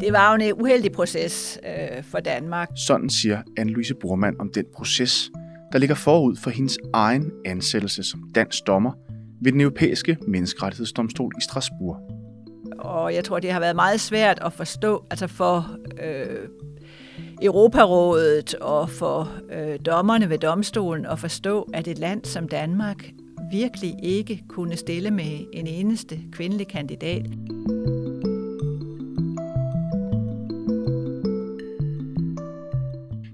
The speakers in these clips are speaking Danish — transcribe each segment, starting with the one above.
Det var jo en uheldig proces for Danmark. Sådan siger Anne Louise Bormann om den proces, der ligger forud for hendes egen ansættelse som dansk dommer ved Den Europæiske Menneskerettighedsdomstol i Strasbourg. Og jeg tror, det har været meget svært at forstå, altså for Europarådet og for dommerne ved domstolen at forstå, at et land som Danmark virkelig ikke kunne stille med en eneste kvindelig kandidat.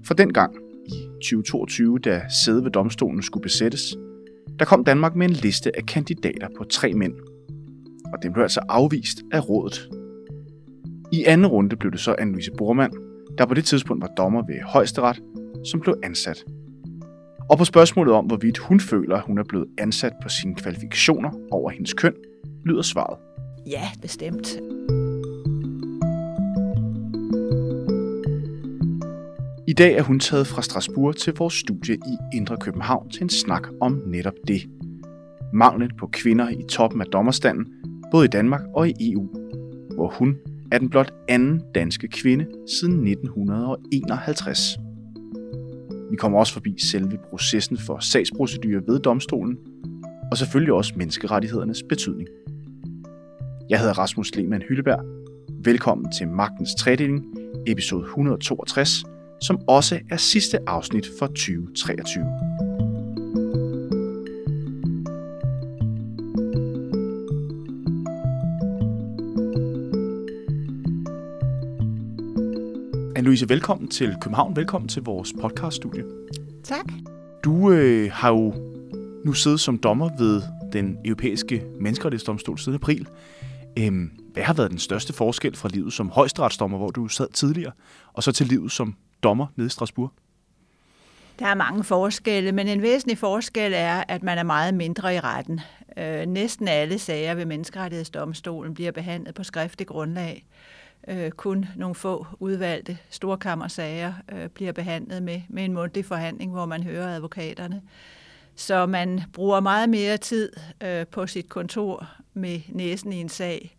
For dengang i 2022, da sædet ved domstolen skulle besættes, der kom Danmark med en liste af kandidater på 3 mænd. Og den blev altså afvist af rådet. I anden runde blev det så Anne Louise Bormann, der på det tidspunkt var dommer ved Højesteret, som blev ansat. Og på spørgsmålet om, hvorvidt hun føler, at hun er blevet ansat på sine kvalifikationer over hendes køn, lyder svaret: ja, bestemt. I dag er hun taget fra Strasbourg til vores studie i Indre København til en snak om netop det. Manglen på kvinder i toppen af dommerstanden, både i Danmark og i EU, hvor hun er den blot anden danske kvinde siden 1951. Vi kommer også forbi selve processen for sagsprocedurer ved domstolen, og selvfølgelig også menneskerettighedernes betydning. Jeg hedder Rasmus Lehmann Hylleberg. Velkommen til Magtens Tredeling, episode 162, som også er sidste afsnit for 2023. Anne-Louise, velkommen til København. Velkommen til vores podcaststudie. Tak. Du har jo nu siddet som dommer ved Den Europæiske Menneskerettighedsdomstol siden april. Hvad har været den største forskel fra livet som højesteretsdommer, hvor du sad tidligere, og så til livet som dommer nede i Strasbourg? Der er mange forskelle, men en væsentlig forskel er, at man er meget mindre i retten. Næsten alle sager ved Menneskerettighedsdomstolen bliver behandlet på skriftlig grundlag. Kun nogle få udvalgte storkammersager bliver behandlet med en mundtlig forhandling, hvor man hører advokaterne. Så man bruger meget mere tid på sit kontor med næsen i en sag,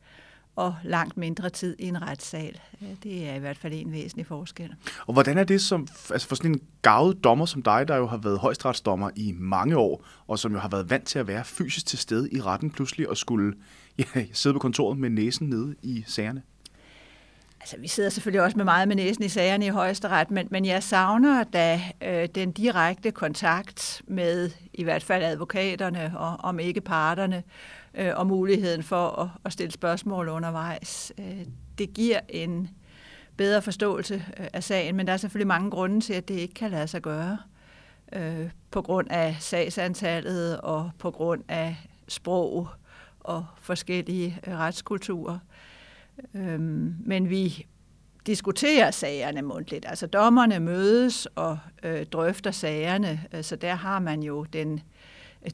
og langt mindre tid i en retssal. Det er i hvert fald en væsentlig forskel. Og hvordan er det som, altså for sådan en garvet dommer som dig, der jo har været højesteretsdommer i mange år, og som jo har været vant til at være fysisk til stede i retten pludselig, og skulle sidde på kontoret med næsen nede i sagerne? Altså, vi sidder selvfølgelig også med meget med næsen i sagerne i højesteret, men jeg savner da den direkte kontakt med i hvert fald advokaterne, og om ikke parterne, og muligheden for at stille spørgsmål undervejs. Det giver en bedre forståelse af sagen, men der er selvfølgelig mange grunde til, at det ikke kan lade sig gøre, på grund af sagsantallet og på grund af sprog og forskellige retskulturer. Men vi diskuterer sagerne mundtligt. Altså dommerne mødes og drøfter sagerne, så der har man jo den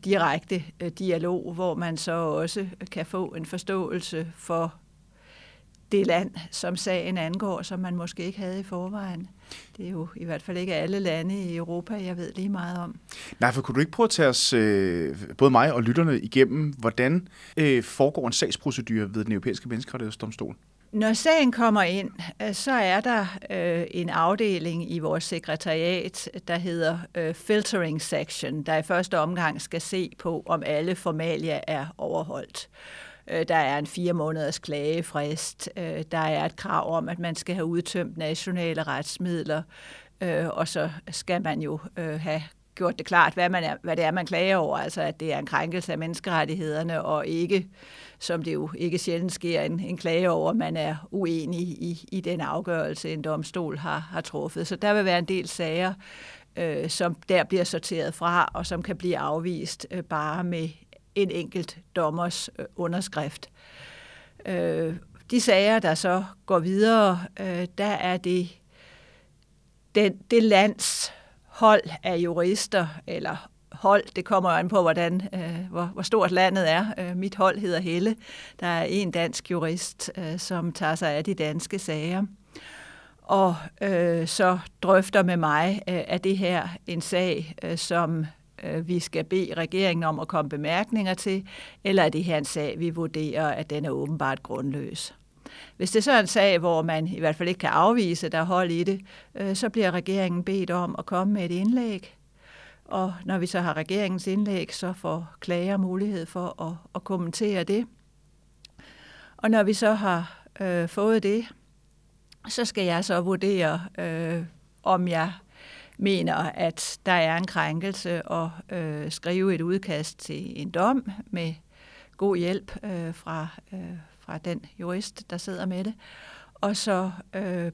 direkte dialog, hvor man så også kan få en forståelse for det land, som sagen angår, som man måske ikke havde i forvejen. Det er jo i hvert fald ikke alle lande i Europa, jeg ved lige meget om. Nej, for kunne du ikke prøve at tage os, både mig og lytterne, igennem, hvordan foregår en sagsprocedure ved Den Europæiske Menneskerettighedsdomstol? Når sagen kommer ind, så er der en afdeling i vores sekretariat, der hedder Filtering Section, der i første omgang skal se på, om alle formalia er overholdt. Der er en 4 måneders klagefrist. Der er et krav om, at man skal have udtømt nationale retsmidler. Og så skal man jo have gjort det klart, hvad det er, man klager over. Altså, at det er en krænkelse af menneskerettighederne, og ikke, som det jo ikke sjældent sker, en klage over, at man er uenig i den afgørelse, en domstol har truffet. Så der vil være en del sager, som der bliver sorteret fra, og som kan blive afvist bare med en enkelt dommers underskrift. De sager, der så går videre, der er det lands hold af jurister, eller hold, det kommer jo an på, hvor stort landet er. Mit hold hedder Helle. Der er en dansk jurist, som tager sig af de danske sager. Og så drøfter med mig, at det her en sag, som vi skal bede regeringen om at komme bemærkninger til, eller er det her en sag, vi vurderer, at den er åbenbart grundløs. Hvis det så er en sag, hvor man i hvert fald ikke kan afvise, der er hold i det, så bliver regeringen bedt om at komme med et indlæg. Og når vi så har regeringens indlæg, så får klager mulighed for at kommentere det. Og når vi så har fået det, så skal jeg så vurdere, om jeg mener, at der er en krænkelse, og skrive et udkast til en dom med god hjælp fra den jurist, der sidder med det. Og så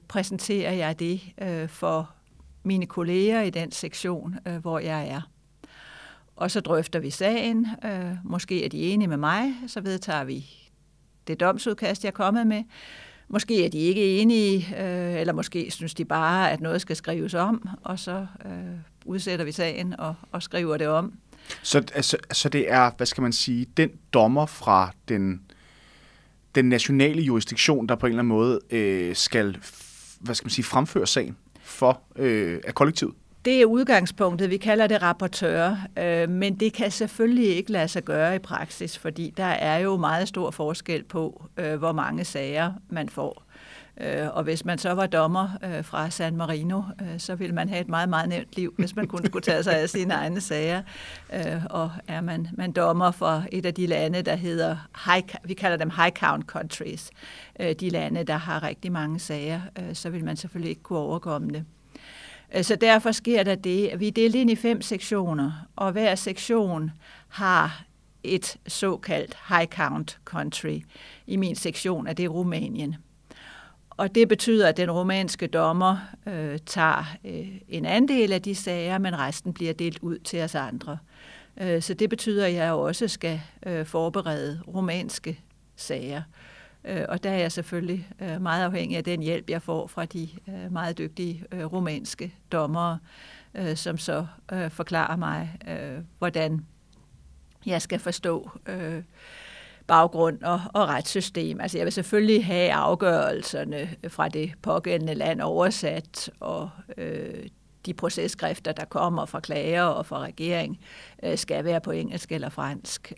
præsenterer jeg det for mine kolleger i den sektion, hvor jeg er. Og så drøfter vi sagen. Måske er de enige med mig, så vedtager vi det domsudkast, jeg er kommet med. Måske er de ikke enige, eller måske synes de bare, at noget skal skrives om, og så udsætter vi sagen og skriver det om. Så det er, hvad skal man sige, den dommer fra den nationale jurisdiktion, der på en eller anden måde skal, hvad skal man sige, fremføre sagen for af kollektivet? Det er udgangspunktet. Vi kalder det rapportører, men det kan selvfølgelig ikke lade sig gøre i praksis, fordi der er jo meget stor forskel på, hvor mange sager man får. Og hvis man så var dommer fra San Marino, så ville man have et meget, meget nemt liv, hvis man kun skulle tage sig af sine egne sager. Og er man dommer for et af de lande, der hedder, vi kalder dem high count countries, de lande, der har rigtig mange sager, så vil man selvfølgelig ikke kunne overkomme det. Så derfor sker der det, at vi er delt ind i 5 sektioner, og hver sektion har et såkaldt high count country. I min sektion er det Rumænien. Og det betyder, at den rumænske dommer tager en andel af de sager, men resten bliver delt ud til os andre. Så det betyder, at jeg også skal forberede rumænske sager. Og der er jeg selvfølgelig meget afhængig af den hjælp, jeg får fra de meget dygtige rumænske dommere, som så forklarer mig, hvordan jeg skal forstå baggrund og retssystem. Altså jeg vil selvfølgelig have afgørelserne fra det pågældende land oversat, og de processkrifter, der kommer fra klager og fra regering, skal være på engelsk eller fransk.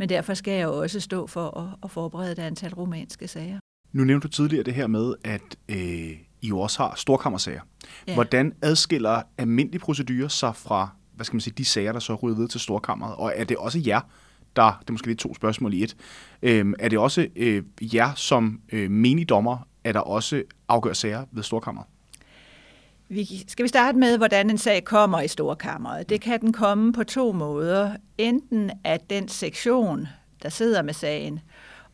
Men derfor skal jeg også stå for at forberede et antal rumænske sager. Nu nævnte du tidligere det her med, at I jo også har storkammersager. Ja. Hvordan adskiller almindelige procedurer sig fra, hvad skal man sige, de sager, der så ryger videre til storkammeret? Og er det også jer, det er måske lidt 2 spørgsmål i et, er det også jer som menigdommer, er der også afgør sager ved storkammeret? Skal vi starte med, hvordan en sag kommer i storkammeret? Det kan den komme på 2 måder. Enten at den sektion, der sidder med sagen,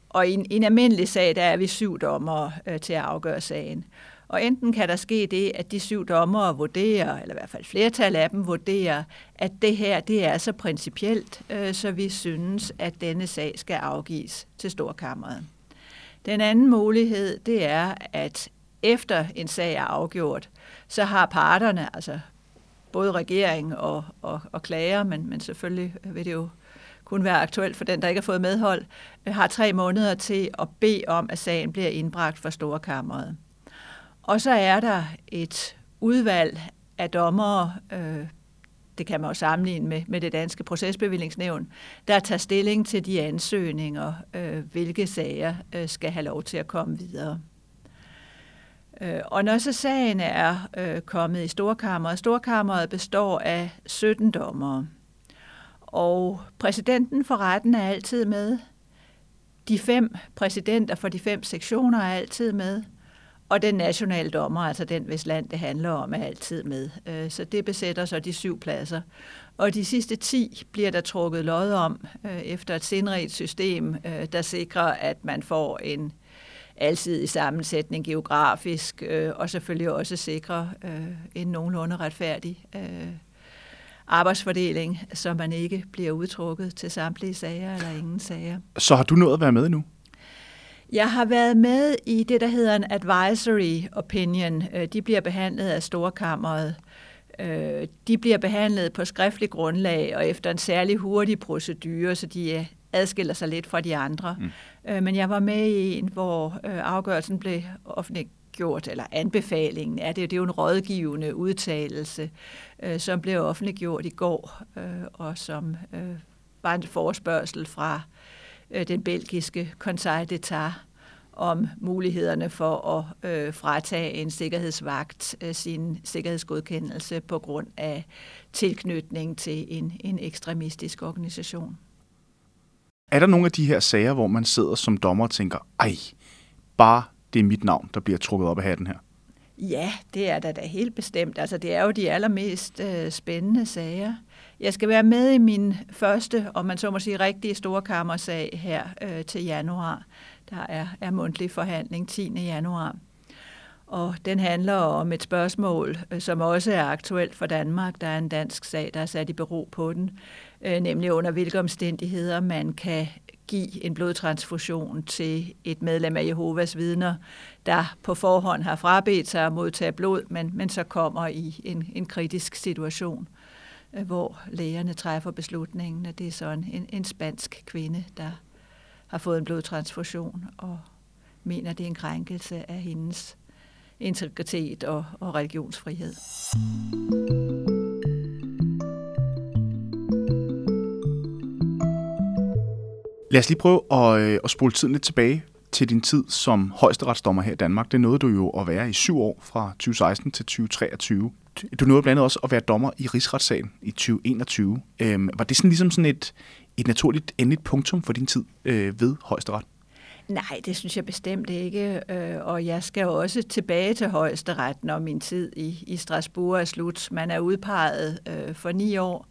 og i en almindelig sag, der er vi 7 dommere til at afgøre sagen. Og enten kan der ske det, at de 7 dommere vurderer, eller i hvert fald flertal af dem vurderer, at det her, det er så principielt, så vi synes, at denne sag skal afgives til storkammeret. Den anden mulighed, det er, at efter en sag er afgjort, så har parterne, altså både regering og klager, men selvfølgelig vil det jo kun være aktuelt for den, der ikke har fået medhold, har 3 måneder til at bede om, at sagen bliver indbragt for storkammeret. Og så er der et udvalg af dommere, det kan man jo sammenligne med det danske procesbevillingsnævn, der tager stilling til de ansøgninger, hvilke sager skal have lov til at komme videre. Og når så sagen er kommet i storkammeret, storkammeret består af 17 dommere, og præsidenten for retten er altid med, de 5 præsidenter for de 5 sektioner er altid med, og den nationale dommer, altså den, hvis land det handler om, er altid med. Så det besætter så de 7 pladser. Og de sidste 10 bliver der trukket lod om efter et sindrigt system, der sikrer, at man får en alsidig sammensætning geografisk, og selvfølgelig også sikrer en nogenlunde retfærdig arbejdsfordeling, så man ikke bliver udtrukket til samtlige sager eller ingen sager. Så har du nået at være med nu? Jeg har været med i det, der hedder en advisory opinion. De bliver behandlet af Storkammeret. De bliver behandlet på skriftlig grundlag og efter en særlig hurtig procedure, så de adskiller sig lidt fra de andre. Men jeg var med i en, hvor afgørelsen blev offentligt offentliggjort, eller anbefalingen er det, det er jo en rådgivende udtalelse, som blev offentliggjort i går, og som var en forespørgsel fra den belgiske Conseil d'État om mulighederne for at fratage en sikkerhedsvagt sin sikkerhedsgodkendelse på grund af tilknytning til en ekstremistisk organisation. Er der nogle af de her sager, hvor man sidder som dommer og tænker, ej, bare det er mit navn, der bliver trukket op af hatten her? Ja, det er da helt bestemt. Altså, det er jo de allermest spændende sager. Jeg skal være med i min første, om man så må sige, rigtige store kammersag her til januar. Der er mundtlig forhandling 10. januar. Og den handler om et spørgsmål, som også er aktuelt for Danmark. Der er en dansk sag, der er sat i bero på den, nemlig under hvilke omstændigheder man kan give en blodtransfusion til et medlem af Jehovas vidner, der på forhånd har frabedt sig at modtage blod, men så kommer i en kritisk situation, hvor lægerne træffer beslutningen, at det er sådan en spansk kvinde, der har fået en blodtransfusion og mener, det er en krænkelse af hendes integritet og religionsfrihed. Lad os lige prøve at spole tiden lidt tilbage til din tid som højesteretsdommer her i Danmark. Det nåede du jo at være i 7 år fra 2016 til 2023. Du nåede blandt andet også at være dommer i Rigsretssagen i 2021. Var det sådan ligesom sådan et naturligt endeligt punktum for din tid ved højesteret? Nej, det synes jeg bestemt ikke, og jeg skal jo også tilbage til højesteret, når min tid i Strasbourg er slut. Man er udpeget for 9 år,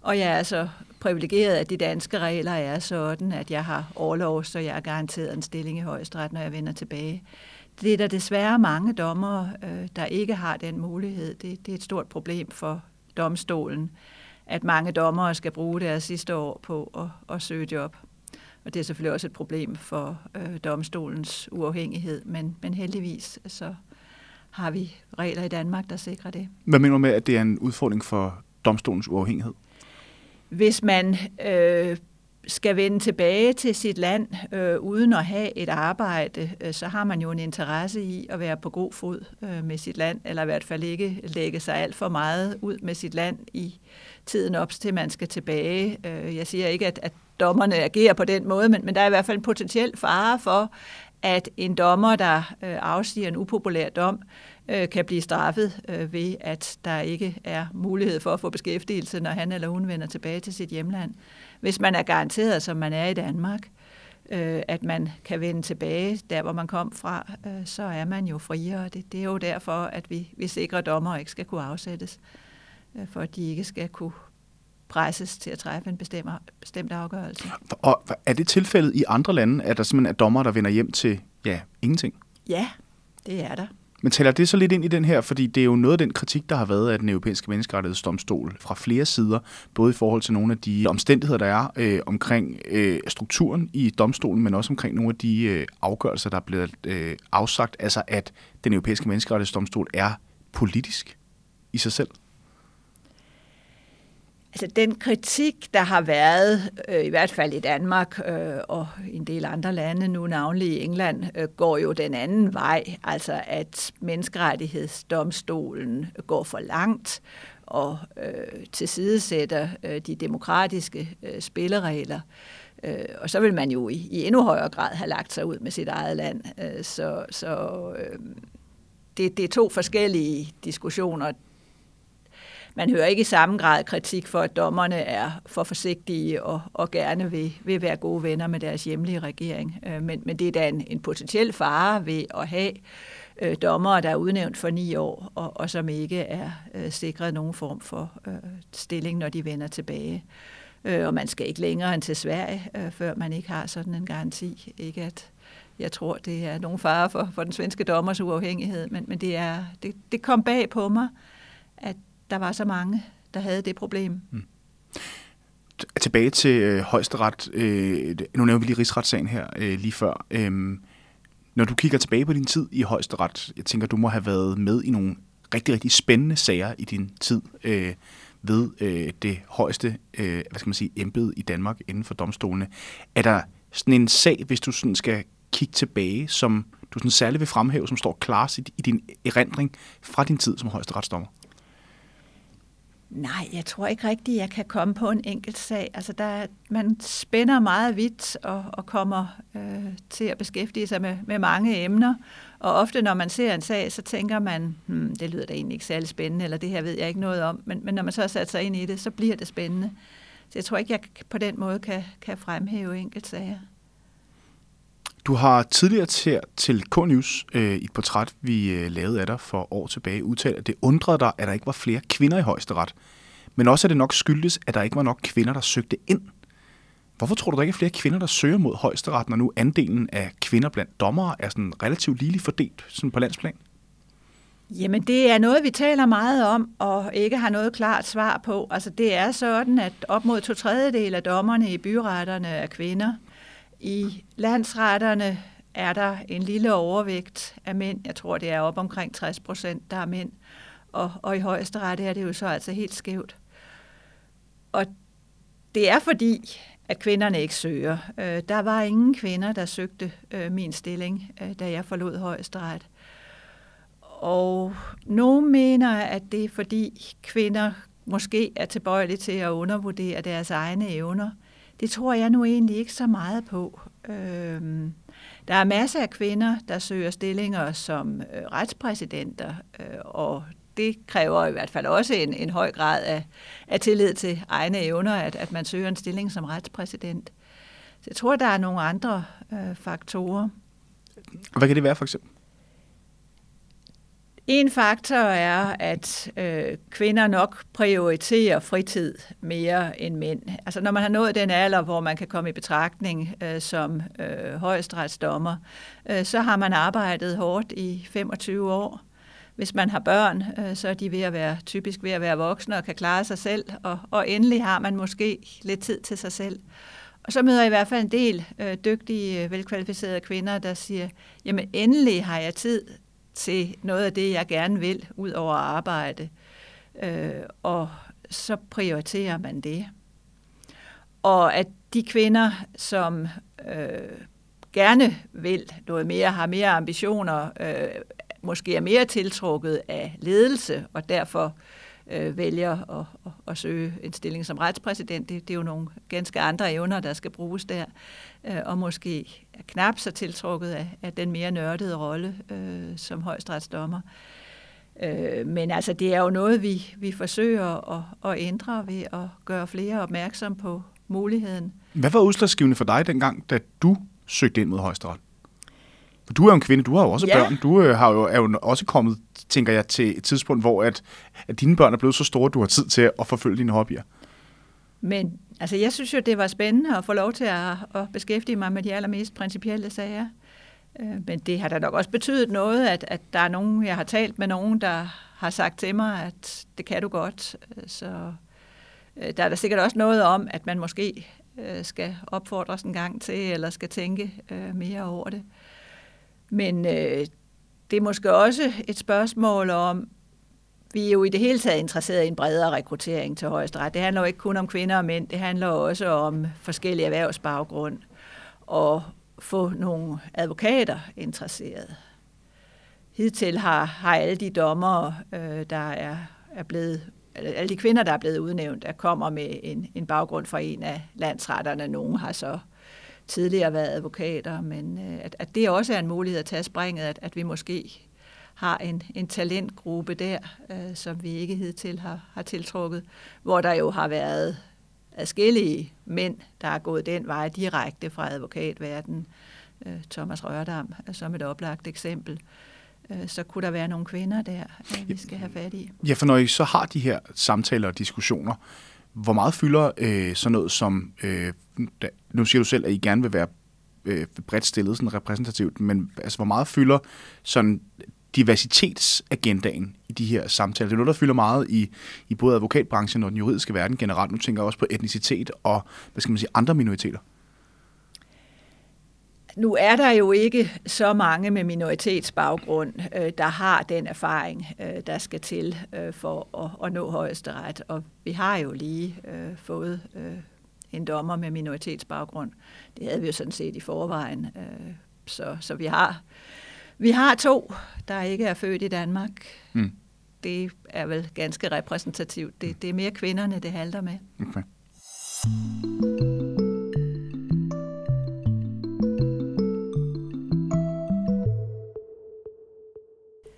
og jeg er så privilegeret, at de danske regler er sådan, at jeg har orlov, så jeg er garanteret en stilling i højesteret, når jeg vender tilbage. Det er der desværre mange dommere, der ikke har den mulighed. Det er et stort problem for domstolen, at mange dommere skal bruge deres sidste år på at søge job. Og det er selvfølgelig også et problem for domstolens uafhængighed, men heldigvis så har vi regler i Danmark, der sikrer det. Hvad mener du med, at det er en udfordring for domstolens uafhængighed? Hvis man skal vende tilbage til sit land uden at have et arbejde, så har man jo en interesse i at være på god fod med sit land, eller i hvert fald ikke lægge sig alt for meget ud med sit land i tiden op til man skal tilbage. Jeg siger ikke, at dommerne agerer på den måde, men der er i hvert fald en potentiel fare for, at en dommer, der afsiger en upopulær dom, kan blive straffet ved, at der ikke er mulighed for at få beskæftigelse, når han eller hun vender tilbage til sit hjemland. Hvis man er garanteret, som man er i Danmark, at man kan vende tilbage der, hvor man kom fra, så er man jo friere. Det er jo derfor, at vi sikrer dommer ikke skal kunne afsættes, for at de ikke skal kunne presses til at træffe en bestemt afgørelse. Og er det tilfældet i andre lande, at der simpelthen er dommer, der vender hjem til ingenting? Ja, det er der. Men taler det så lidt ind i den her, fordi det er jo noget af den kritik, der har været af Den Europæiske Menneskerettighedsdomstol fra flere sider, både i forhold til nogle af de omstændigheder, der er omkring strukturen i domstolen, men også omkring nogle af de afgørelser, der er blevet afsagt, altså at Den Europæiske Menneskerettighedsdomstol er politisk i sig selv? Altså den kritik, der har været, i hvert fald i Danmark og en del andre lande, nu navnlig i England, går jo den anden vej. Altså at menneskerettighedsdomstolen går for langt og tilsidesætter de demokratiske spilleregler. Og så vil man jo i endnu højere grad have lagt sig ud med sit eget land. Det er to forskellige diskussioner. Man hører ikke i samme grad kritik for, at dommerne er for forsigtige og gerne vil være gode venner med deres hjemlige regering. Men det er da en potentiel fare ved at have dommere, der er udnævnt for 9 år, og som ikke er sikret nogen form for stilling, når de vender tilbage. Og man skal ikke længere end til Sverige, før man ikke har sådan en garanti. Ikke at jeg tror, det er nogen fare for den svenske dommers uafhængighed, men det kom bag på mig, at der var så mange, der havde det problem. Mm. Tilbage til højesteret. Nu nævner vi lige Rigsretssagen her lige før. Når du kigger tilbage på din tid i højesteret, jeg tænker, du må have været med i nogle rigtig, rigtig spændende sager i din tid ved det højeste embede i Danmark inden for domstolene. Er der sådan en sag, hvis du sådan skal kigge tilbage, som du sådan særligt vil fremhæve, som står klart i din erindring fra din tid som højesteretsdommer? Nej, jeg tror ikke rigtigt, jeg kan komme på en enkelt sag. Altså man spænder meget vidt og kommer til at beskæftige sig med mange emner. Og ofte, når man ser en sag, så tænker man, det lyder da egentlig ikke særlig spændende, eller det her ved jeg ikke noget om. Men når man så har sat sig ind i det, så bliver det spændende. Så jeg tror ikke, jeg på den måde kan fremhæve enkeltsager. Du har tidligere til K-News i et portræt, vi lavede af dig for år tilbage, udtalt, at det undrede dig, at der ikke var flere kvinder i højesteret. Men også, at det nok skyldtes, at der ikke var nok kvinder, der søgte ind. Hvorfor tror du, der ikke er flere kvinder, der søger mod højesteret, når nu andelen af kvinder blandt dommere er sådan relativt ligeligt fordelt sådan på landsplan? Jamen, det er noget, vi taler meget om og ikke har noget klart svar på. Altså, det er sådan, at op mod 2/3 af dommerne i byretterne er kvinder. I landsretterne er der en lille overvægt af mænd. Jeg tror, det er op omkring 60%, der er mænd. Og i højesteret er det jo så altså helt skævt. Og det er fordi, at kvinderne ikke søger. Der var ingen kvinder, der søgte min stilling, da jeg forlod højesteret. Og nogen mener, at det er fordi, kvinder måske er tilbøjelige til at undervurdere deres egne evner. Det tror jeg nu egentlig ikke så meget på. Der er masser af kvinder, der søger stillinger som retspræsidenter, og det kræver i hvert fald også en høj grad af tillid til egne evner, at man søger en stilling som retspræsident. Så jeg tror, der er nogle andre faktorer. Hvad kan det være for eksempel? En faktor er, at kvinder nok prioriterer fritid mere end mænd. Altså når man har nået den alder, hvor man kan komme i betragtning som højesteretsdommer, så har man arbejdet hårdt i 25 år. Hvis man har børn, så er de typisk ved at være voksne og kan klare sig selv, og endelig har man måske lidt tid til sig selv. Og så møder jeg i hvert fald en del dygtige, velkvalificerede kvinder, der siger, jamen endelig har jeg tid til noget af det, jeg gerne vil, ud over at arbejde. Og så prioriterer man det. Og at de kvinder, som gerne vil noget mere, har mere ambitioner, måske er mere tiltrukket af ledelse, og derfor vælger at søge en stilling som retspræsident. Det er jo nogle ganske andre evner, der skal bruges der, og måske er knap så tiltrukket af den mere nørdede rolle som højesteretsdommer. Men altså, det er jo noget, vi forsøger at ændre ved at gøre flere opmærksom på muligheden. Hvad var udslagsgivende for dig dengang, da du søgte ind mod højesteret? Du er jo en kvinde, du har jo også børn. Du har jo, også kommet, tænker jeg, til et tidspunkt, hvor at dine børn er blevet så store, at du har tid til at forfølge dine hobbyer. Men altså, jeg synes jo, det var spændende at få lov til at beskæftige mig med de allermest principielle sager. Men det har da nok også betydet noget, at der er nogen, jeg har talt med nogen, der har sagt til mig, at det kan du godt. Så der er da sikkert også noget om, at man måske skal opfordres en gang til, eller skal tænke mere over det. Men det er måske også et spørgsmål om, vi er jo i det hele taget interesseret i en bredere rekruttering til højesteret. Det handler jo ikke kun om kvinder og mænd, det handler også om forskellige erhvervsbaggrund og få nogle advokater interesseret. Hidtil har alle de dommere, alle de kvinder, der er blevet udnævnt, der kommer med en baggrund fra en af landsretterne. Nogen har så tidligere været advokater, men at det også er en mulighed at tage springet, at vi måske har en talentgruppe der, som vi ikke hidtil har tiltrukket, hvor der jo har været adskillige mænd, der er gået den vej direkte fra advokatverdenen. Thomas Rørdam som et oplagt eksempel. Så kunne der være nogle kvinder der, vi skal have fat i. Ja, for når I så har de her samtaler og diskussioner, hvor meget fylder sådan noget som, nu siger du selv, at I gerne vil være bredt stillet sådan repræsentativt, men altså, hvor meget fylder sådan diversitetsagendaen i de her samtaler? Det er noget, der fylder meget i både advokatbranchen og den juridiske verden generelt. Nu tænker jeg også på etnicitet og, hvad skal man sige, andre minoriteter. Nu er der jo ikke så mange med minoritetsbaggrund, der har den erfaring, der skal til for at nå højesteret. Og vi har jo lige fået en dommer med minoritetsbaggrund. Det havde vi jo sådan set i forvejen, så vi har Vi har 2, der ikke er født i Danmark. Mm. Det er vel ganske repræsentativt. Det er mere kvinderne, det halter med. Okay.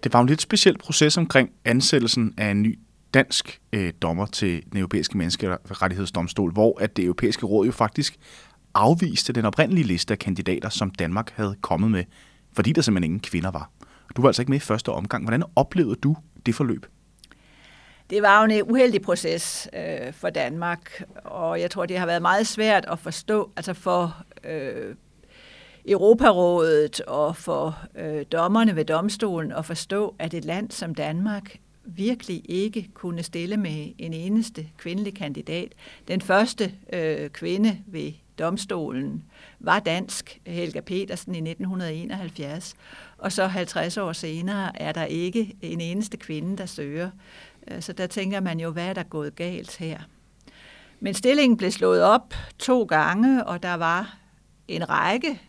Det var en lidt speciel proces omkring ansættelsen af en ny dansk dommer til Den Europæiske Menneskerettighedsdomstol, hvor at Det Europæiske Råd jo faktisk afviste den oprindelige liste af kandidater, som Danmark havde kommet med, fordi der simpelthen ingen kvinder var. Du var altså ikke med i første omgang. Hvordan oplevede du det forløb? Det var jo en uheldig proces for Danmark, og jeg tror, det har været meget svært at forstå, altså for Europarådet og for dommerne ved domstolen at forstå, at et land som Danmark virkelig ikke kunne stille med en eneste kvindelig kandidat. Den første kvinde ved domstolen var dansk, Helga Petersen i 1971, og så 50 år senere er der ikke en eneste kvinde, der søger. Så der tænker man jo, hvad er der gået galt her? Men stillingen blev slået op 2 gange, og der var en række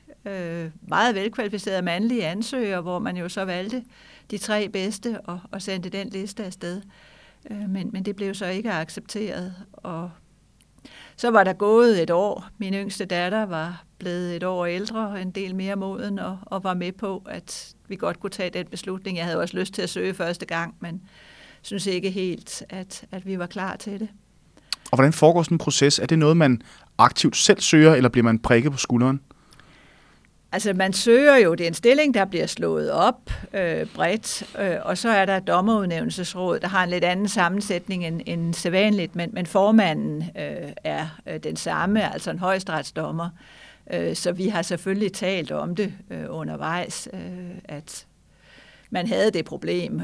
meget velkvalificerede mandlige ansøgere, hvor man jo så valgte de 3 bedste og sendte den liste afsted. Men det blev så ikke accepteret. Og så var der gået 1 år. Min yngste datter var blevet 1 år ældre og en del mere moden og var med på, at vi godt kunne tage den beslutning. Jeg havde også lyst til at søge første gang, men synes ikke helt, at vi var klar til det. Og hvordan foregår sådan en proces? Er det noget, man aktivt selv søger, eller bliver man prikket på skulderen? Altså, man søger jo, det er en stilling, der bliver slået op bredt, og så er der et dommerudnævnelsesråd, der har en lidt anden sammensætning end sædvanligt, men formanden er den samme, altså en højesteretsdommer. Så vi har selvfølgelig talt om det undervejs, at man havde det problem,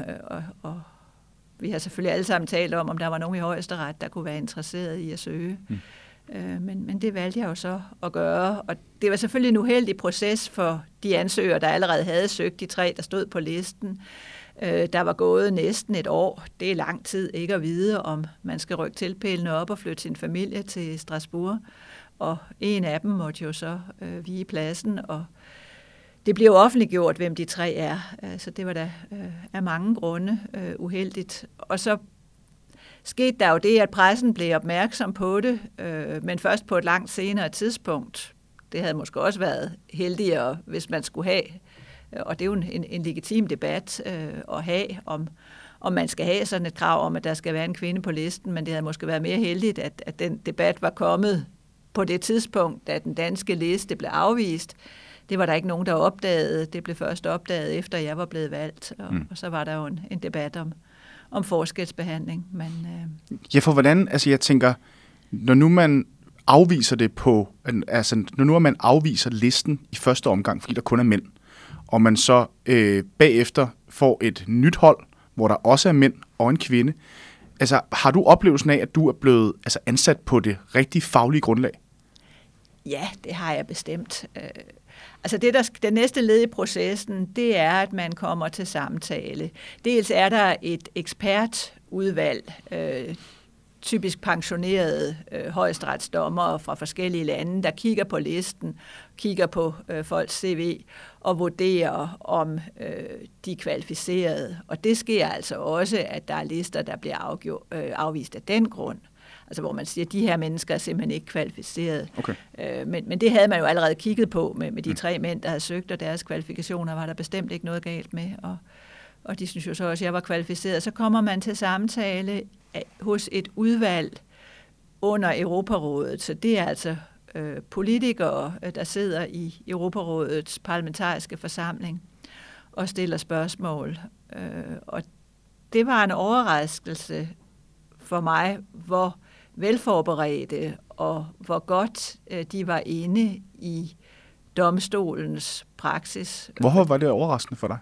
og vi har selvfølgelig alle sammen talt om der var nogen i højesteret, der kunne være interesseret i at søge. Mm. Men det valgte jeg jo så at gøre, og det var selvfølgelig en uheldig proces for de ansøgere, der allerede havde søgt, de 3, der stod på listen. Der var gået næsten 1 år. Det er lang tid ikke at vide, om man skal rykke tilpælene op og flytte sin familie til Strasbourg, og en af dem måtte jo så vige pladsen, og det blev offentliggjort, hvem de 3 er, så det var da af mange grunde uheldigt. Og så skete der jo det, at pressen blev opmærksom på det, men først på et langt senere tidspunkt. Det havde måske også været heldigere, hvis man skulle have, og det er jo en legitim debat at have, om man skal have sådan et krav om, at der skal være en kvinde på listen, men det havde måske været mere heldigt, at den debat var kommet på det tidspunkt, da den danske liste blev afvist. Det var der ikke nogen, der opdagede. Det blev først opdaget, efter jeg var blevet valgt, og så var der jo en debat om forskelsbehandling. Men, Ja, for hvordan, altså jeg tænker, når nu man afviser det på, altså når nu man afviser listen i første omgang, fordi der kun er mænd, og man så bagefter får et nyt hold, hvor der også er mænd og en kvinde, altså har du oplevelsen af, at du er blevet altså, ansat på det rigtige faglige grundlag? Ja, det har jeg bestemt. Altså det næste led i processen, det er, at man kommer til samtale. Dels er der et ekspertudvalg, typisk pensionerede højesteretsdommere fra forskellige lande, der kigger på listen, kigger på folks CV og vurderer, om de er kvalificerede. Og det sker altså også, at der er lister, der bliver afvist af den grund. Altså hvor man siger, at de her mennesker er simpelthen ikke kvalificerede. Okay. Men det havde man jo allerede kigget på med de 3 mænd, der havde søgt, og deres kvalifikationer var der bestemt ikke noget galt med. Og de synes jo så også, at jeg var kvalificeret. Så kommer man til samtale hos et udvalg under Europarådet. Så det er altså politikere, der sidder i Europarådets parlamentariske forsamling og stiller spørgsmål. Og det var en overraskelse for mig, hvor velforberedte og hvor godt de var inde i domstolens praksis. Hvorfor var det overraskende for dig?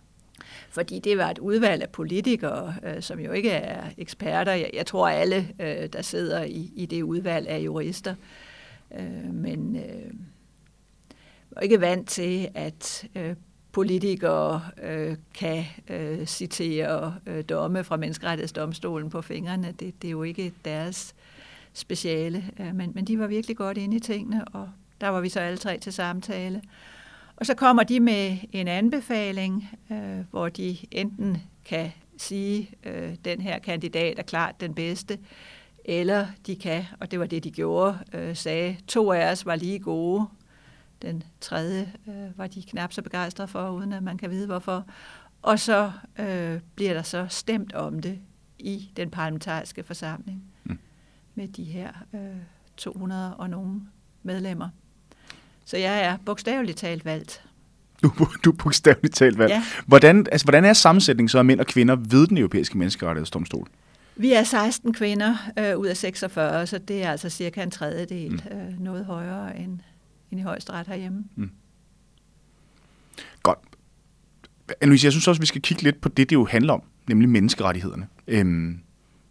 Fordi det var et udvalg af politikere, som jo ikke er eksperter. Jeg tror alle, der sidder i det udvalg, er jurister. Men var ikke vant til, at politikere kan citere domme fra Menneskerettighedsdomstolen på fingrene. Det er jo ikke deres speciale, men de var virkelig godt inde i tingene, og der var vi så alle 3 til samtale. Og så kommer de med en anbefaling, hvor de enten kan sige, den her kandidat er klart den bedste, eller de kan, og det var det, de gjorde, sagde, 2 af os var lige gode. Den tredje var de knap så begejstrede for, uden at man kan vide hvorfor. Og så bliver der så stemt om det i den parlamentariske forsamling med de her 200 og nogle medlemmer. Så jeg er bogstaveligt talt valgt. Du er bogstaveligt talt valgt. Ja. Hvordan er sammensætningen så af mænd og kvinder ved Den Europæiske Menneskerettighedsdomstol? Vi er 16 kvinder ud af 46, så det er altså cirka en tredjedel, noget højere end i Højesteret herhjemme. Godt. Anne-Louise, jeg synes også, vi skal kigge lidt på det jo handler om, nemlig menneskerettighederne.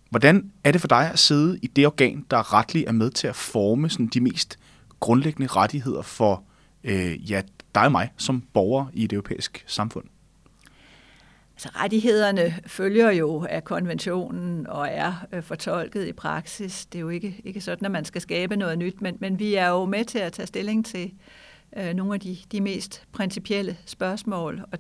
Hvordan er det for dig at sidde i det organ, der retligt er med til at forme sådan, de mest grundlæggende rettigheder for dig og mig som borgere i et europæisk samfund? Altså, rettighederne følger jo af konventionen og er fortolket i praksis. Det er jo ikke sådan, at man skal skabe noget nyt, men vi er jo med til at tage stilling til nogle af de mest principielle spørgsmål, og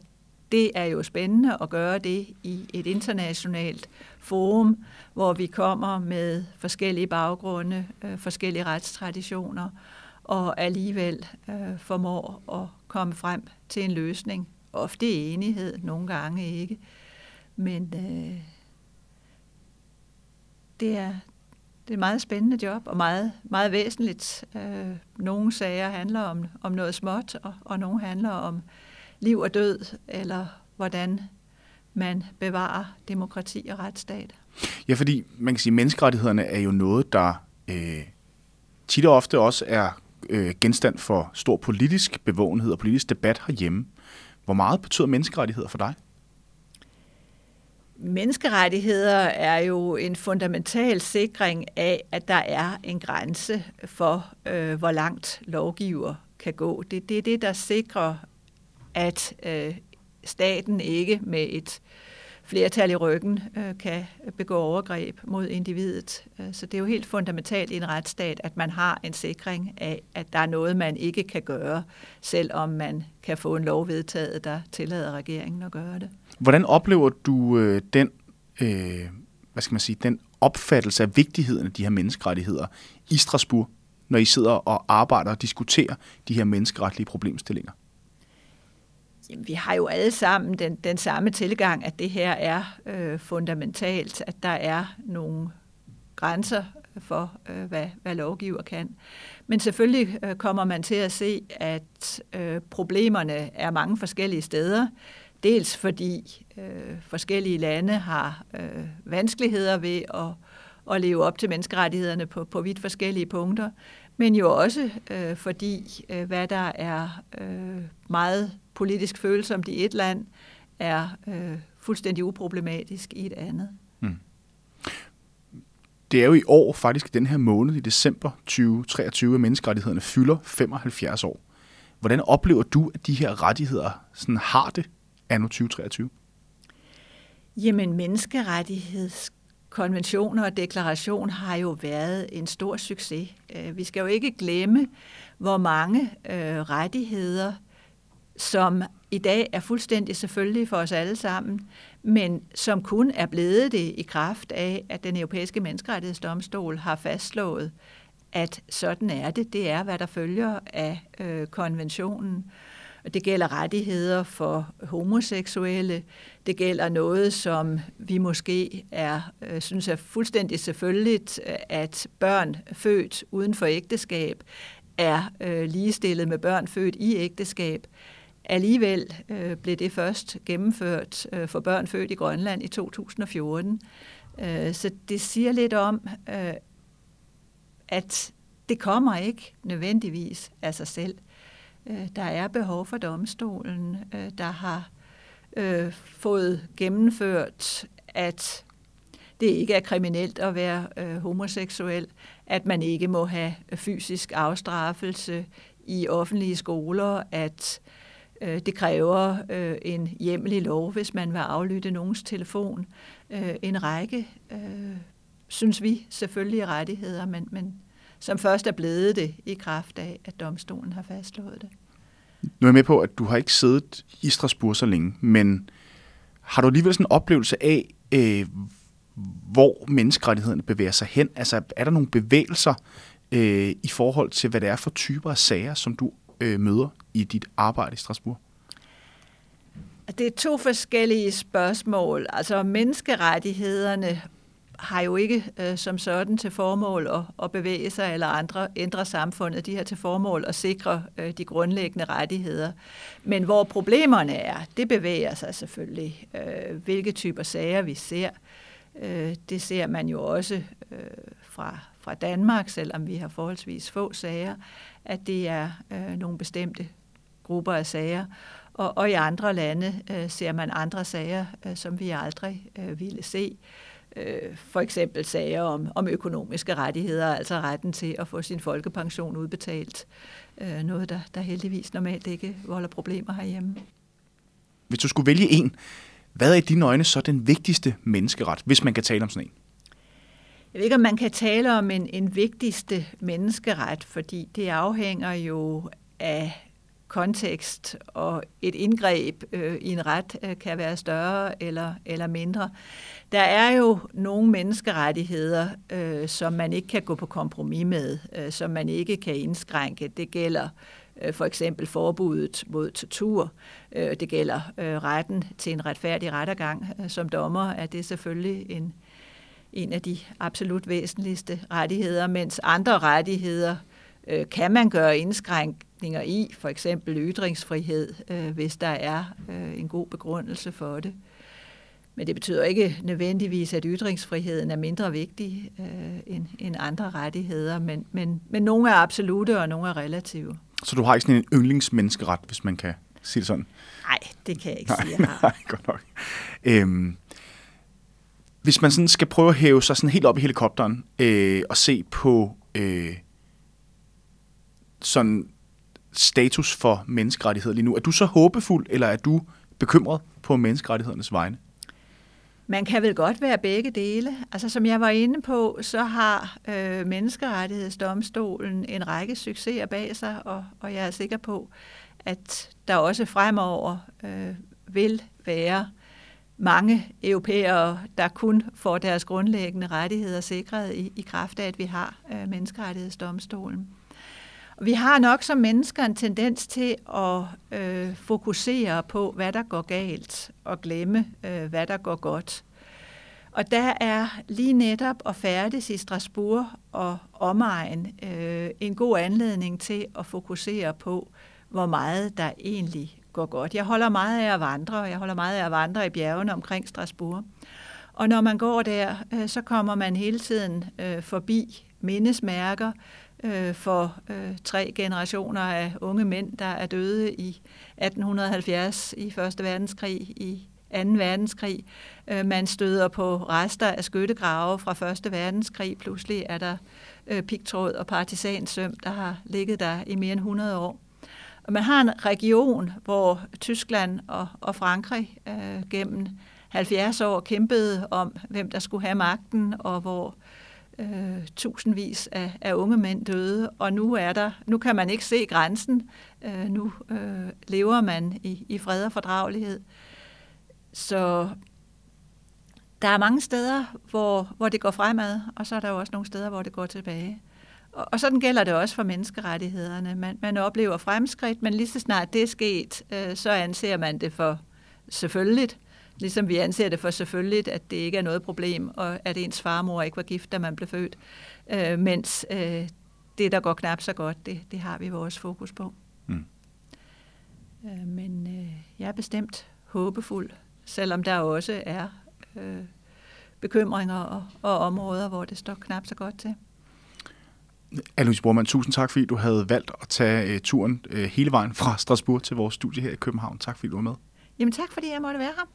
det er jo spændende at gøre det i et internationalt forum, hvor vi kommer med forskellige baggrunde, forskellige retstraditioner, og alligevel formår at komme frem til en løsning. Ofte i enighed, nogle gange ikke. Men det er et meget spændende job, og meget, meget væsentligt. Nogle sager handler om noget småt, og nogle handler om liv og død, eller hvordan man bevarer demokrati og retsstat. Ja, fordi man kan sige, at menneskerettighederne er jo noget, der tit og ofte også er genstand for stor politisk bevågenhed og politisk debat herhjemme. Hvor meget betyder menneskerettigheder for dig? Menneskerettigheder er jo en fundamental sikring af, at der er en grænse for, hvor langt lovgiver kan gå. Det er det, der sikrer, at staten ikke med et flertal i ryggen kan begå overgreb mod individet. Så det er jo helt fundamentalt i en retsstat, at man har en sikring af, at der er noget, man ikke kan gøre, selvom man kan få en lov vedtaget, der tillader regeringen at gøre det. Hvordan oplever du den opfattelse af vigtigheden af de her menneskerettigheder i Strasbourg, når I sidder og arbejder og diskuterer de her menneskeretlige problemstillinger? Vi har jo alle sammen den samme tilgang, at det her er fundamentalt, at der er nogle grænser for, hvad lovgiver kan. Men selvfølgelig kommer man til at se, at problemerne er mange forskellige steder. Dels fordi forskellige lande har vanskeligheder ved at leve op til menneskerettighederne på vidt forskellige punkter, men jo også fordi, hvad der er meget politisk følsomt i et land, er fuldstændig uproblematisk i et andet. Det er jo i år, faktisk den her måned, i december 2023, at menneskerettighederne fylder 75 år. Hvordan oplever du, at de her rettigheder sådan har det anno 2023? Jamen, menneskerettighedskonventioner og deklaration har jo været en stor succes. Vi skal jo ikke glemme, hvor mange rettigheder som i dag er fuldstændig selvfølgelige for os alle sammen, men som kun er blevet det i kraft af, at Den Europæiske Menneskerettighedsdomstol har fastslået, at sådan er det. Det er, hvad der følger af konventionen. Det gælder rettigheder for homoseksuelle. Det gælder noget, som vi måske synes er fuldstændig selvfølgeligt, at børn født uden for ægteskab er ligestillet med børn født i ægteskab. Alligevel blev det først gennemført for børn født i Grønland i 2014. Så det siger lidt om, at det kommer ikke nødvendigvis af sig selv. Der er behov for domstolen, der har fået gennemført, at det ikke er kriminelt at være homoseksuel, at man ikke må have fysisk afstraffelse i offentlige skoler, at det kræver en hjemlig lov, hvis man vil aflytte nogens telefon. En række, synes vi, selvfølgelig rettigheder, men som først er blevet det i kraft af, at domstolen har fastslået det. Nu er jeg med på, at du har ikke siddet i Strasbourg så længe, men har du alligevel sådan en oplevelse af, hvor menneskerettighederne bevæger sig hen? Altså, er der nogle bevægelser i forhold til, hvad det er for typer af sager, som du møder i dit arbejde i Strasbourg? Det er to forskellige spørgsmål. Altså, menneskerettighederne har jo ikke som sådan til formål at bevæge sig eller ændre samfundet. De har til formål at sikre de grundlæggende rettigheder. Men hvor problemerne er, det bevæger sig selvfølgelig. Hvilke typer sager vi ser, det ser man jo også fra Danmark, selvom vi har forholdsvis få sager, at det er nogle bestemte grupper af sager. Og i andre lande ser man andre sager, som vi aldrig ville se. For eksempel sager om økonomiske rettigheder, altså retten til at få sin folkepension udbetalt. Noget, der heldigvis normalt ikke volder problemer herhjemme. Hvis du skulle vælge en, hvad er i dine øjne så den vigtigste menneskeret, hvis man kan tale om sådan en? Jeg ved ikke, om man kan tale om en vigtigste menneskeret, fordi det afhænger jo af kontekst, og et indgreb i en ret kan være større eller mindre. Der er jo nogle menneskerettigheder, som man ikke kan gå på kompromis med, som man ikke kan indskrænke. Det gælder for eksempel forbuddet mod tortur. Det gælder retten til en retfærdig rettergang. Som dommer er det selvfølgelig en af de absolut væsentligste rettigheder, mens andre rettigheder kan man gøre indskrænkninger i, for eksempel ytringsfrihed, hvis der er en god begrundelse for det. Men det betyder ikke nødvendigvis, at ytringsfriheden er mindre vigtig end andre rettigheder, men nogle er absolute, og nogle er relative. Så du har ikke sådan en yndlingsmenneskeret, hvis man kan sige det sådan? Nej, det kan jeg ikke sige, jeg har. Nej, godt nok. Hvis man sådan skal prøve at hæve sig sådan helt op i helikopteren og se på sådan status for menneskerettigheder lige nu. Er du så håbefuld, eller er du bekymret på menneskerettighedernes vegne? Man kan vel godt være begge dele. Altså, som jeg var inde på, så har Menneskerettighedsdomstolen en række succeser bag sig, og jeg er sikker på, at der også fremover vil være mange europæere, der kun får deres grundlæggende rettigheder sikret i kraft af, at vi har Menneskerettighedsdomstolen. Vi har nok som mennesker en tendens til at fokusere på, hvad der går galt, og glemme, hvad der går godt. Og der er lige netop at færdes i Strasbourg og omegn en god anledning til at fokusere på, hvor meget der egentlig går godt. Jeg holder meget af at vandre, og jeg holder meget af at vandre i bjergene omkring Strasbourg. Og når man går der, så kommer man hele tiden forbi mindesmærker, for 3 generationer af unge mænd, der er døde i 1870 i 1. verdenskrig, i 2. verdenskrig. Man støder på rester af skyttegrave fra 1. verdenskrig. Pludselig er der pigtråd og partisansøm, der har ligget der i mere end 100 år. Og man har en region, hvor Tyskland og Frankrig gennem 70 år kæmpede om, hvem der skulle have magten, og hvor tusindvis af unge mænd døde, og nu kan man ikke se grænsen. Nu lever man i fred og fordragelighed. Så der er mange steder, hvor det går fremad, og så er der jo også nogle steder, hvor det går tilbage. Og sådan gælder det også for menneskerettighederne. Man oplever fremskridt, men lige så snart det er sket, så anser man det for selvfølgeligt. Ligesom vi anser det for selvfølgeligt, at det ikke er noget problem, og at ens farmor ikke var gift, da man blev født. Mens det, der går knap så godt, det har vi vores fokus på. Mm. Men jeg er bestemt håbefuld, selvom der også er bekymringer og områder, hvor det står knap så godt til. Anne Louise Bormann, tusind tak, fordi du havde valgt at tage turen hele vejen fra Strasbourg til vores studie her i København. Tak, fordi du var med. Jamen tak, fordi jeg måtte være her.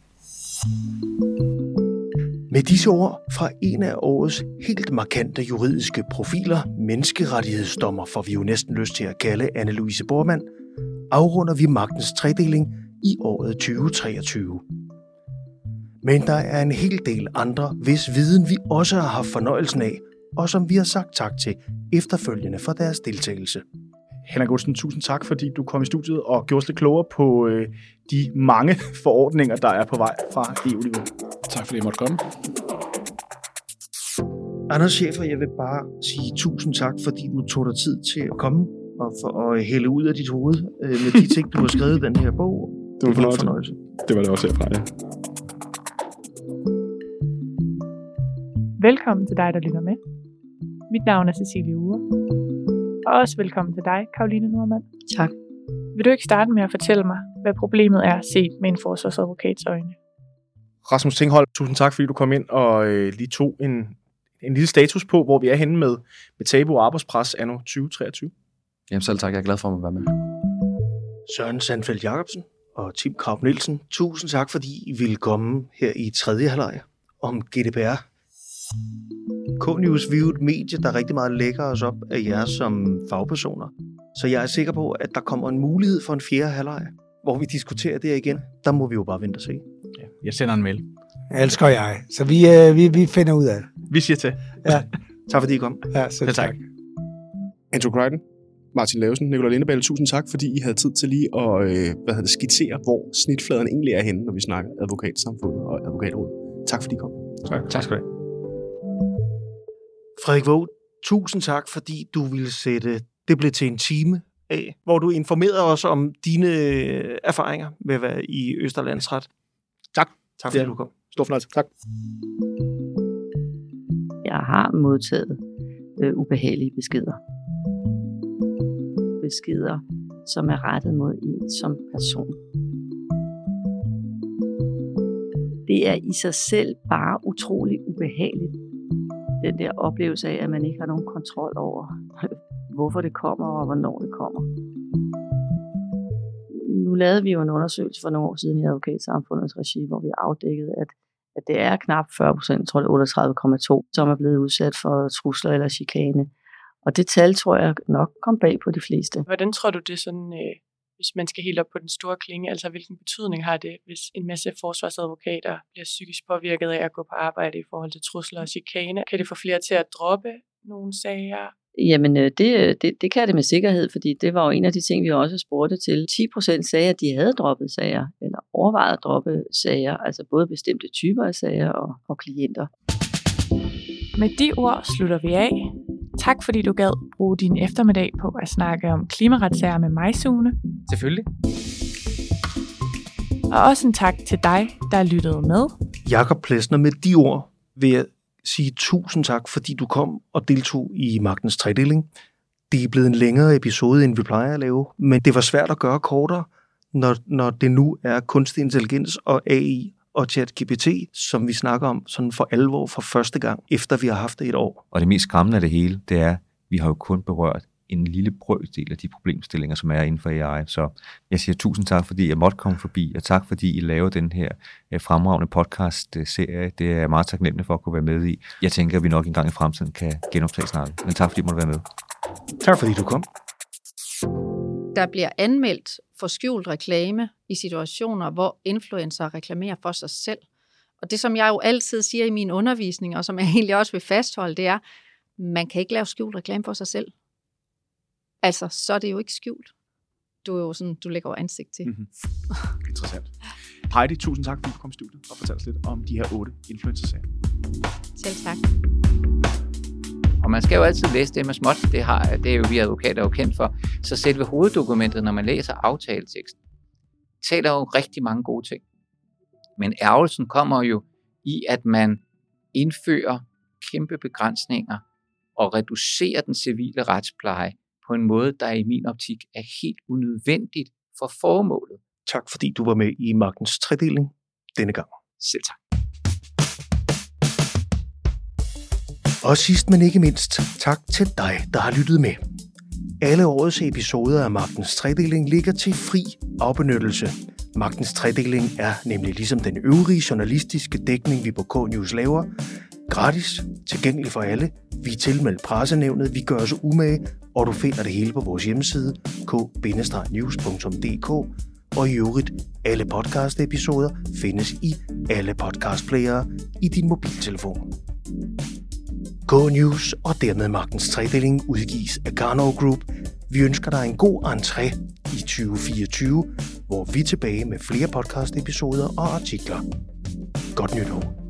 Med disse ord fra en af årets helt markante juridiske profiler, menneskerettighedsdommer får vi jo næsten lyst til at kalde Anne Louise Bormann, afrunder vi Magtens Tredeling i året 2023. Men der er en hel del andre, hvis viden vi også har haft fornøjelsen af, og som vi har sagt tak til efterfølgende for deres deltagelse. Henrik Gudsen, tusind tak, fordi du kom i studiet og gjorde os lidt klogere på de mange forordninger, der er på vej fra EU-niveau. Tak fordi I måtte komme. Anders Schäfer, jeg vil bare sige tusind tak, fordi du tog dig tid til at komme og hælde ud af dit hoved med de ting, du har skrevet i den her bog. Det var en fornøjelse. Det var det også herfra, ja. Velkommen til dig, der lytter med. Mit navn er Cecilie Ure. Og også velkommen til dig, Caroline Nordmann. Tak. Vil du ikke starte med at fortælle mig, hvad problemet er set med en forsvarsadvokats øjne? Rasmus Tinghold, tusind tak, fordi du kom ind og lige tog en lille status på, hvor vi er henne med tabu og arbejdspres anno 2023. Jamen selv tak, jeg er glad for at være med. Søren Sandfeld Jacobsen og Tim Karp Nielsen, tusind tak, fordi I ville komme her i tredje halvleg om GDPR. K-News, vi er jo et medie, der rigtig meget lægger os op af jer som fagpersoner. Så jeg er sikker på, at der kommer en mulighed for en fjerde halvleg, hvor vi diskuterer det igen. Der må vi jo bare vente og se. Ja, jeg sender en mail. Jeg elsker jeg. Så vi finder ud af det. Vi siger til. Ja. Tak fordi I kom. Ja, selv tak. Andrew Crichton, Martin Lavesen, Nikolaj Lindebæl, tusind tak, fordi I havde tid til lige at skitsere, hvor snitfladen egentlig er henne, når vi snakker advokatsamfundet og advokatrådet. Tak fordi I kom. Tak. Tak skal du have. Frederik Vogt, tusind tak, fordi du ville sætte Det blev til en time af, hvor du informerede os om dine erfaringer med at være i Østre Landsret. Tak. Tak fordi du kom. Stor fornøjelse. Tak. Jeg har modtaget ubehagelige beskeder. Beskeder, som er rettet mod en som person. Det er i sig selv bare utroligt ubehageligt. Den der oplevelse af, at man ikke har nogen kontrol over, hvorfor det kommer og hvornår det kommer. Nu lavede vi jo en undersøgelse for nogle år siden i Advokatsamfundets regi, hvor vi afdækkede, at det er knap 40%, tror jeg 38,2%, som er blevet udsat for trusler eller chikane. Og det tal, tror jeg nok, kom bag på de fleste. Hvordan tror du det sådan, hvis man skal helt op på den store klinge, altså hvilken betydning har det, hvis en masse forsvarsadvokater bliver psykisk påvirket af at gå på arbejde i forhold til trusler og chikane? Kan det få flere til at droppe nogle sager? Jamen, det kan det med sikkerhed, fordi det var jo en af de ting, vi også spurgte til. 10% sagde, at de havde droppet sager, eller overvejede at droppe sager, altså både bestemte typer af sager og klienter. Med de ord slutter vi af. Tak fordi du gad bruge din eftermiddag på at snakke om klimaretssager med mig, Sune. Selvfølgelig. Og også en tak til dig, der lyttede med. Jakob Plesner, med de ord vil jeg sige tusind tak, fordi du kom og deltog i Magtens Tredeling. Det er blevet en længere episode, end vi plejer at lave, men det var svært at gøre kortere, når det nu er kunstig intelligens og AI og ChatGPT, som vi snakker om sådan for alvor for første gang, efter vi har haft det et år. Og det mest skræmmende af det hele, det er, at vi har jo kun berørt en lille brøkdel af de problemstillinger, som er inden for AI. Så jeg siger tusind tak, fordi jeg måtte komme forbi, og tak, fordi I laver den her fremragende podcast-serie. Det er jeg meget taknemmelig for at kunne være med i. Jeg tænker, at vi nok engang i fremtiden kan genoptage snakken. Men tak, fordi I måtte være med. Tak, fordi du kom. Der bliver anmeldt for skjult reklame i situationer, hvor influencer reklamerer for sig selv. Og det, som jeg jo altid siger i min undervisning, og som jeg egentlig også vil fastholde, det er, man kan ikke lave skjult reklame for sig selv. Altså, så er det jo ikke skjult. Du er jo sådan, du lægger over ansigt til. Mm-hmm. Interessant. Heidi, tusind tak, fordi du kom i studiet og fortalte os lidt om de her 8 influencer-sager. Selv tak. Og man skal jo altid læse det med småt, det er jo vi advokater jo kendt for. Så selve hoveddokumentet, når man læser aftaleteksten, taler jo rigtig mange gode ting. Men ærgelsen kommer jo i, at man indfører kæmpe begrænsninger og reducerer den civile retspleje på en måde, der i min optik er helt unødvendigt for formålet. Tak fordi du var med i Magtens Tredeling denne gang. Selv tak. Og sidst, men ikke mindst, tak til dig, der har lyttet med. Alle årets episoder af Magtens Tredeling ligger til fri afbenyttelse. Magtens Tredeling er nemlig ligesom den øvrige journalistiske dækning, vi på K-News laver, gratis, tilgængelig for alle. Vi er tilmeldt pressenævnet, vi gør os umage, og du finder det hele på vores hjemmeside k-news.dk. Og i øvrigt, alle podcast-episoder findes i alle podcastplayere i din mobiltelefon. K-News og dermed Magtens Tredeling udgives af Garnow Group, Vi ønsker dig en god entré i 2024, hvor vi er tilbage med flere podcast-episoder og artikler. Godt nytår!